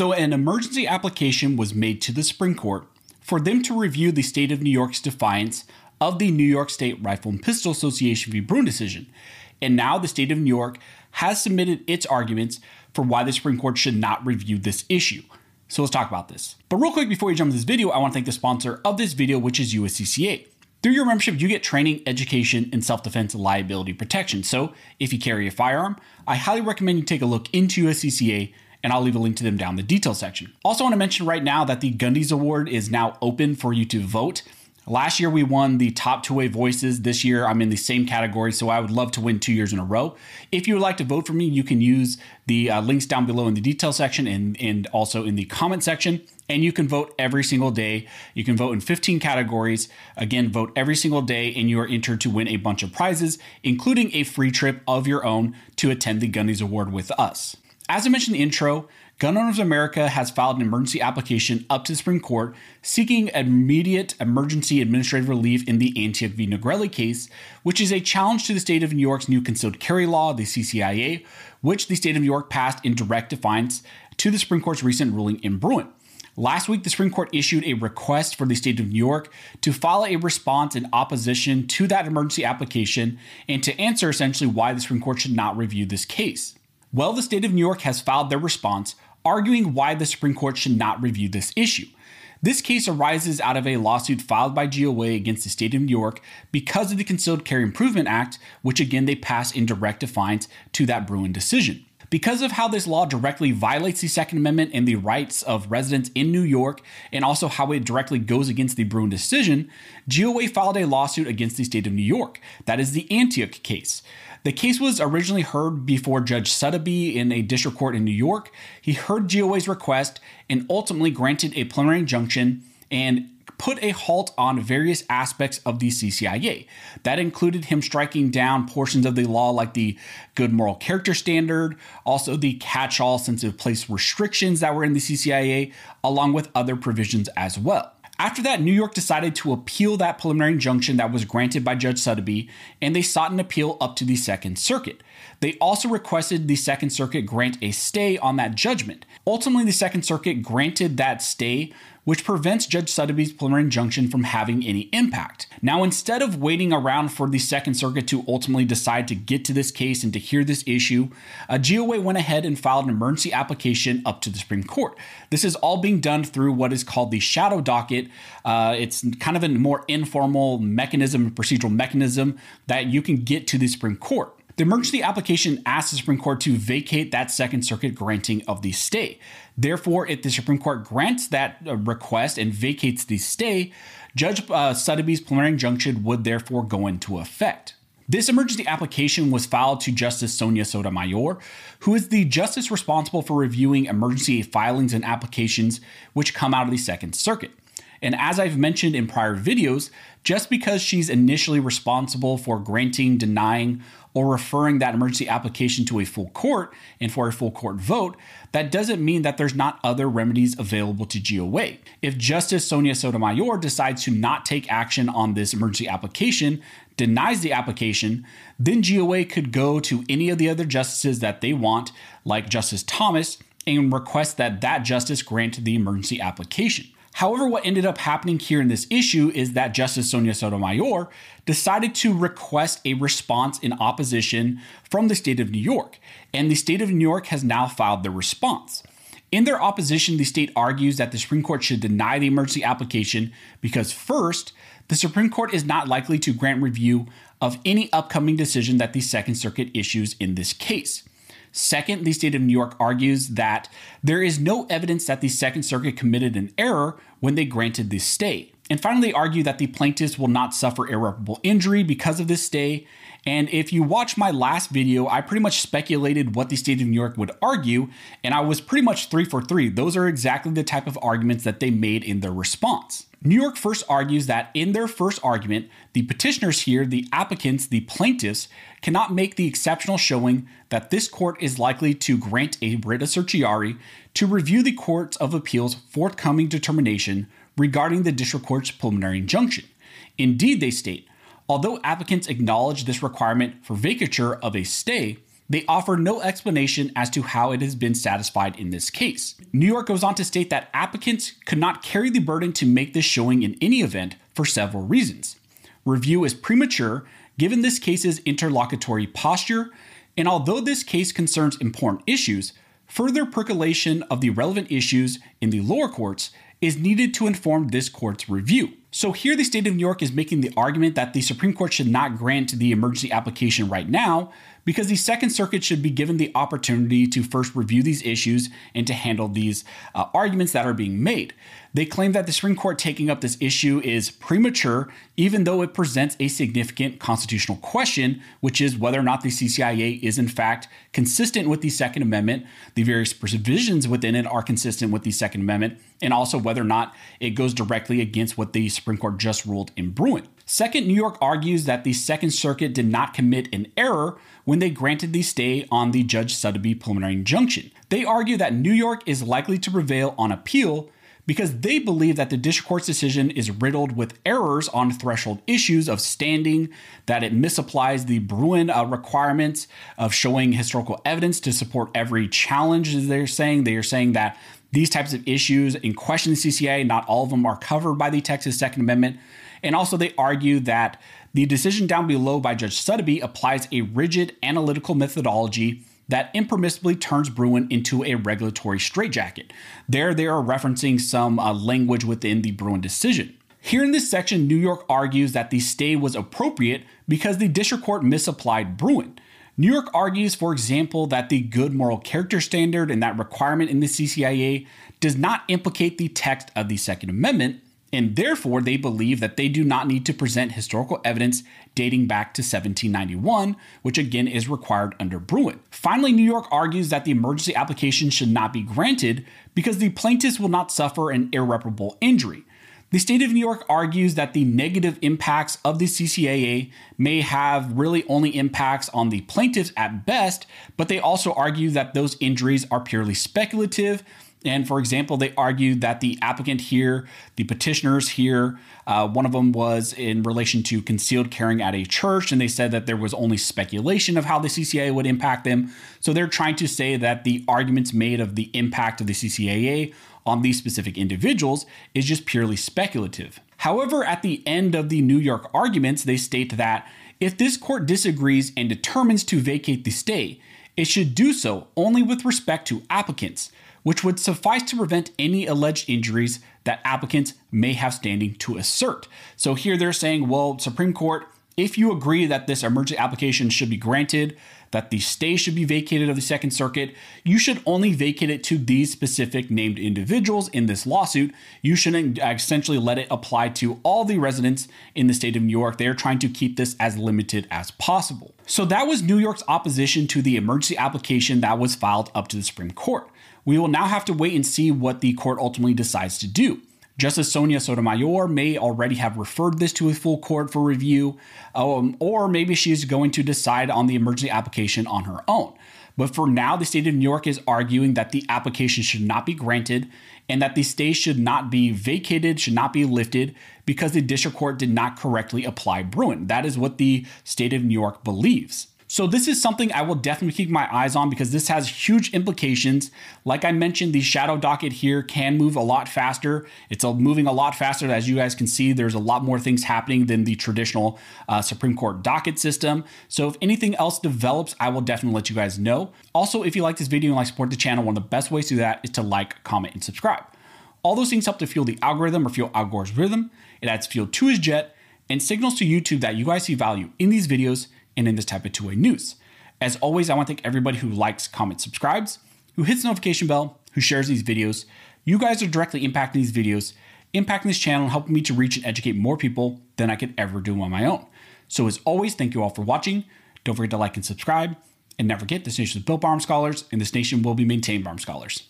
So an emergency application was made to the Supreme Court for them to review the state of New York's defiance of the New York State Rifle and Pistol Association v. Bruen decision. And now the state of New York has submitted its arguments for why the Supreme Court should not review this issue. So let's talk about this. But real quick, before you jump into this video, I want to thank the sponsor of this video, which is USCCA. Through your membership, you get training, education, and self-defense liability protection. So if you carry a firearm, I highly recommend you take a look into USCCA, and I'll leave a link to them down in the details section. Also want to mention right now that the Gundy's Award is now open for you to vote. Last year, we won the top two-way voices. This year, I'm in the same category, so I would love to win 2 years in a row. If you would like to vote for me, you can use the links down below in the detail section and also in the comment section. And you can vote every single day. You can vote in 15 categories. Again, vote every single day, and you are entered to win a bunch of prizes, including a free trip of your own to attend the Gundy's Award with us. As I mentioned in the intro, Gun Owners of America has filed an emergency application up to the Supreme Court seeking immediate emergency administrative relief in the Antonyuk v. Nigrelli case, which is a challenge to the state of New York's new concealed carry law, the CCIA, which the state of New York passed in direct defiance to the Supreme Court's recent ruling in Bruen. Last week, the Supreme Court issued a request for the state of New York to file a response in opposition to that emergency application and to answer essentially why the Supreme Court should not review this case. Well, the state of New York has filed their response, arguing why the Supreme Court should not review this issue. This case arises out of a lawsuit filed by GOA against the state of New York because of the Concealed Carry Improvement Act, which again they passed in direct defiance to that Bruen decision. Because of how this law directly violates the Second Amendment and the rights of residents in New York, and also how it directly goes against the Bruen decision, GOA filed a lawsuit against the state of New York. That is the Antonyuk case. The case was originally heard before Judge Suddaby in a district court in New York. He heard GOA's request and ultimately granted a preliminary injunction and put a halt on various aspects of the CCIA. That included him striking down portions of the law like the good moral character standard, also the catch-all sensitive place restrictions that were in the CCIA, along with other provisions as well. After that, New York decided to appeal that preliminary injunction that was granted by Judge Suddaby, and they sought an appeal up to the Second Circuit. They also requested the Second Circuit grant a stay on that judgment. Ultimately, the Second Circuit granted that stay, which prevents Judge Suddaby's preliminary injunction from having any impact. Now, instead of waiting around for the Second Circuit to ultimately decide to get to this case and to hear this issue, GOA went ahead and filed an emergency application up to the Supreme Court. This is all being done through what is called the shadow docket. It's kind of a more informal mechanism, procedural mechanism that you can get to the Supreme Court. The emergency application asked the Supreme Court to vacate that Second Circuit granting of the stay. Therefore, if the Supreme Court grants that request and vacates the stay, Judge Suddaby's preliminary injunction would therefore go into effect. This emergency application was filed to Justice Sonia Sotomayor, who is the justice responsible for reviewing emergency filings and applications which come out of the Second Circuit. And as I've mentioned in prior videos, just because she's initially responsible for granting, denying, or referring that emergency application to a full court and for a full court vote, that doesn't mean that there's not other remedies available to GOA. If Justice Sonia Sotomayor decides to not take action on this emergency application, denies the application, then GOA could go to any of the other justices that they want, like Justice Thomas, and request that that justice grant the emergency application. However, what ended up happening here in this issue is that Justice Sonia Sotomayor decided to request a response in opposition from the state of New York, and the state of New York has now filed their response. In their opposition, the state argues that the Supreme Court should deny the emergency application because first, the Supreme Court is not likely to grant review of any upcoming decision that the Second Circuit issues in this case. Second, the state of New York argues that there is no evidence that the Second Circuit committed an error when they granted this stay. And finally, they argue that the plaintiffs will not suffer irreparable injury because of this stay. And if you watch my last video, I pretty much speculated what the state of New York would argue, and I was pretty much 3 for 3. Those are exactly the type of arguments that they made in their response. New York first argues that in their first argument, the petitioners here, the applicants, the plaintiffs, cannot make the exceptional showing that this court is likely to grant a writ of certiorari to review the Courts of Appeals' forthcoming determination regarding the district court's preliminary injunction. Indeed, they state, although applicants acknowledge this requirement for vacatur of a stay, They offer no explanation as to how it has been satisfied in this case. New York goes on to state that applicants could not carry the burden to make this showing in any event for several reasons. Review is premature given this case's interlocutory posture, and although this case concerns important issues, further percolation of the relevant issues in the lower courts is needed to inform this court's review. So here the state of New York is making the argument that the Supreme Court should not grant the emergency application right now because the Second Circuit should be given the opportunity to first review these issues and to handle these arguments that are being made. They claim that the Supreme Court taking up this issue is premature, even though it presents a significant constitutional question, which is whether or not the CCIA is in fact consistent with the Second Amendment, the various provisions within it are consistent with the Second Amendment, and also whether or not it goes directly against what the Supreme Court just ruled in Bruen. Second, New York argues that the Second Circuit did not commit an error when they granted the stay on the Judge Suddaby preliminary injunction. They argue that New York is likely to prevail on appeal because they believe that the district court's decision is riddled with errors on threshold issues of standing, that it misapplies the Bruen requirements of showing historical evidence to support every challenge, as they're saying. They are saying that these types of issues in question the CCIA, not all of them are covered by the Texas Second Amendment. And also they argue that the decision down below by Judge Suddaby applies a rigid analytical methodology that impermissibly turns Bruen into a regulatory straitjacket. There they are referencing some language within the Bruen decision. Here in this section, New York argues that the stay was appropriate because the district court misapplied Bruen. New York argues, for example, that the good moral character standard and that requirement in the CCIA does not implicate the text of the Second Amendment, and therefore they believe that they do not need to present historical evidence dating back to 1791, which again is required under Bruen. Finally, New York argues that the emergency application should not be granted because the plaintiffs will not suffer an irreparable injury. The state of New York argues that the negative impacts of the CCIA may have really only impacts on the plaintiffs at best, but they also argue that those injuries are purely speculative. And for example, they argue that the applicant here, the petitioners here, one of them was in relation to concealed carrying at a church, and they said that there was only speculation of how the CCIA would impact them. So they're trying to say that the arguments made of the impact of the CCIA on these specific individuals is just purely speculative. However, at the end of the New York arguments, they state that if this court disagrees and determines to vacate the stay, it should do so only with respect to applicants, which would suffice to prevent any alleged injuries that applicants may have standing to assert. So here they're saying, well, Supreme Court, if you agree that this emergency application should be granted, that the stay should be vacated of the Second Circuit, you should only vacate it to these specific named individuals in this lawsuit. You shouldn't essentially let it apply to all the residents in the state of New York. They're trying to keep this as limited as possible. So that was New York's opposition to the emergency application that was filed up to the Supreme Court. We will now have to wait and see what the court ultimately decides to do. Justice Sonia Sotomayor may already have referred this to a full court for review, or maybe she's going to decide on the emergency application on her own. But for now, the state of New York is arguing that the application should not be granted and that the stay should not be vacated, should not be lifted because the district court did not correctly apply Bruen. That is what the state of New York believes. So this is something I will definitely keep my eyes on because this has huge implications. Like I mentioned, the shadow docket here can move a lot faster. It's moving a lot faster. As you guys can see, there's a lot more things happening than the traditional Supreme Court docket system. So if anything else develops, I will definitely let you guys know. Also, if you like this video and like support the channel, one of the best ways to do that is to like, comment, and subscribe. All those things help to fuel the algorithm or fuel Al Gore's rhythm. It adds fuel to his jet and signals to YouTube that you guys see value in these videos and in this type of two-way news. As always, I want to thank everybody who likes, comments, subscribes, who hits the notification bell, who shares these videos. You guys are directly impacting these videos, impacting this channel, and helping me to reach and educate more people than I could ever do on my own. So as always, thank you all for watching. Don't forget to like and subscribe. And never forget, this nation is built by armed scholars, and this nation will be maintained by armed scholars.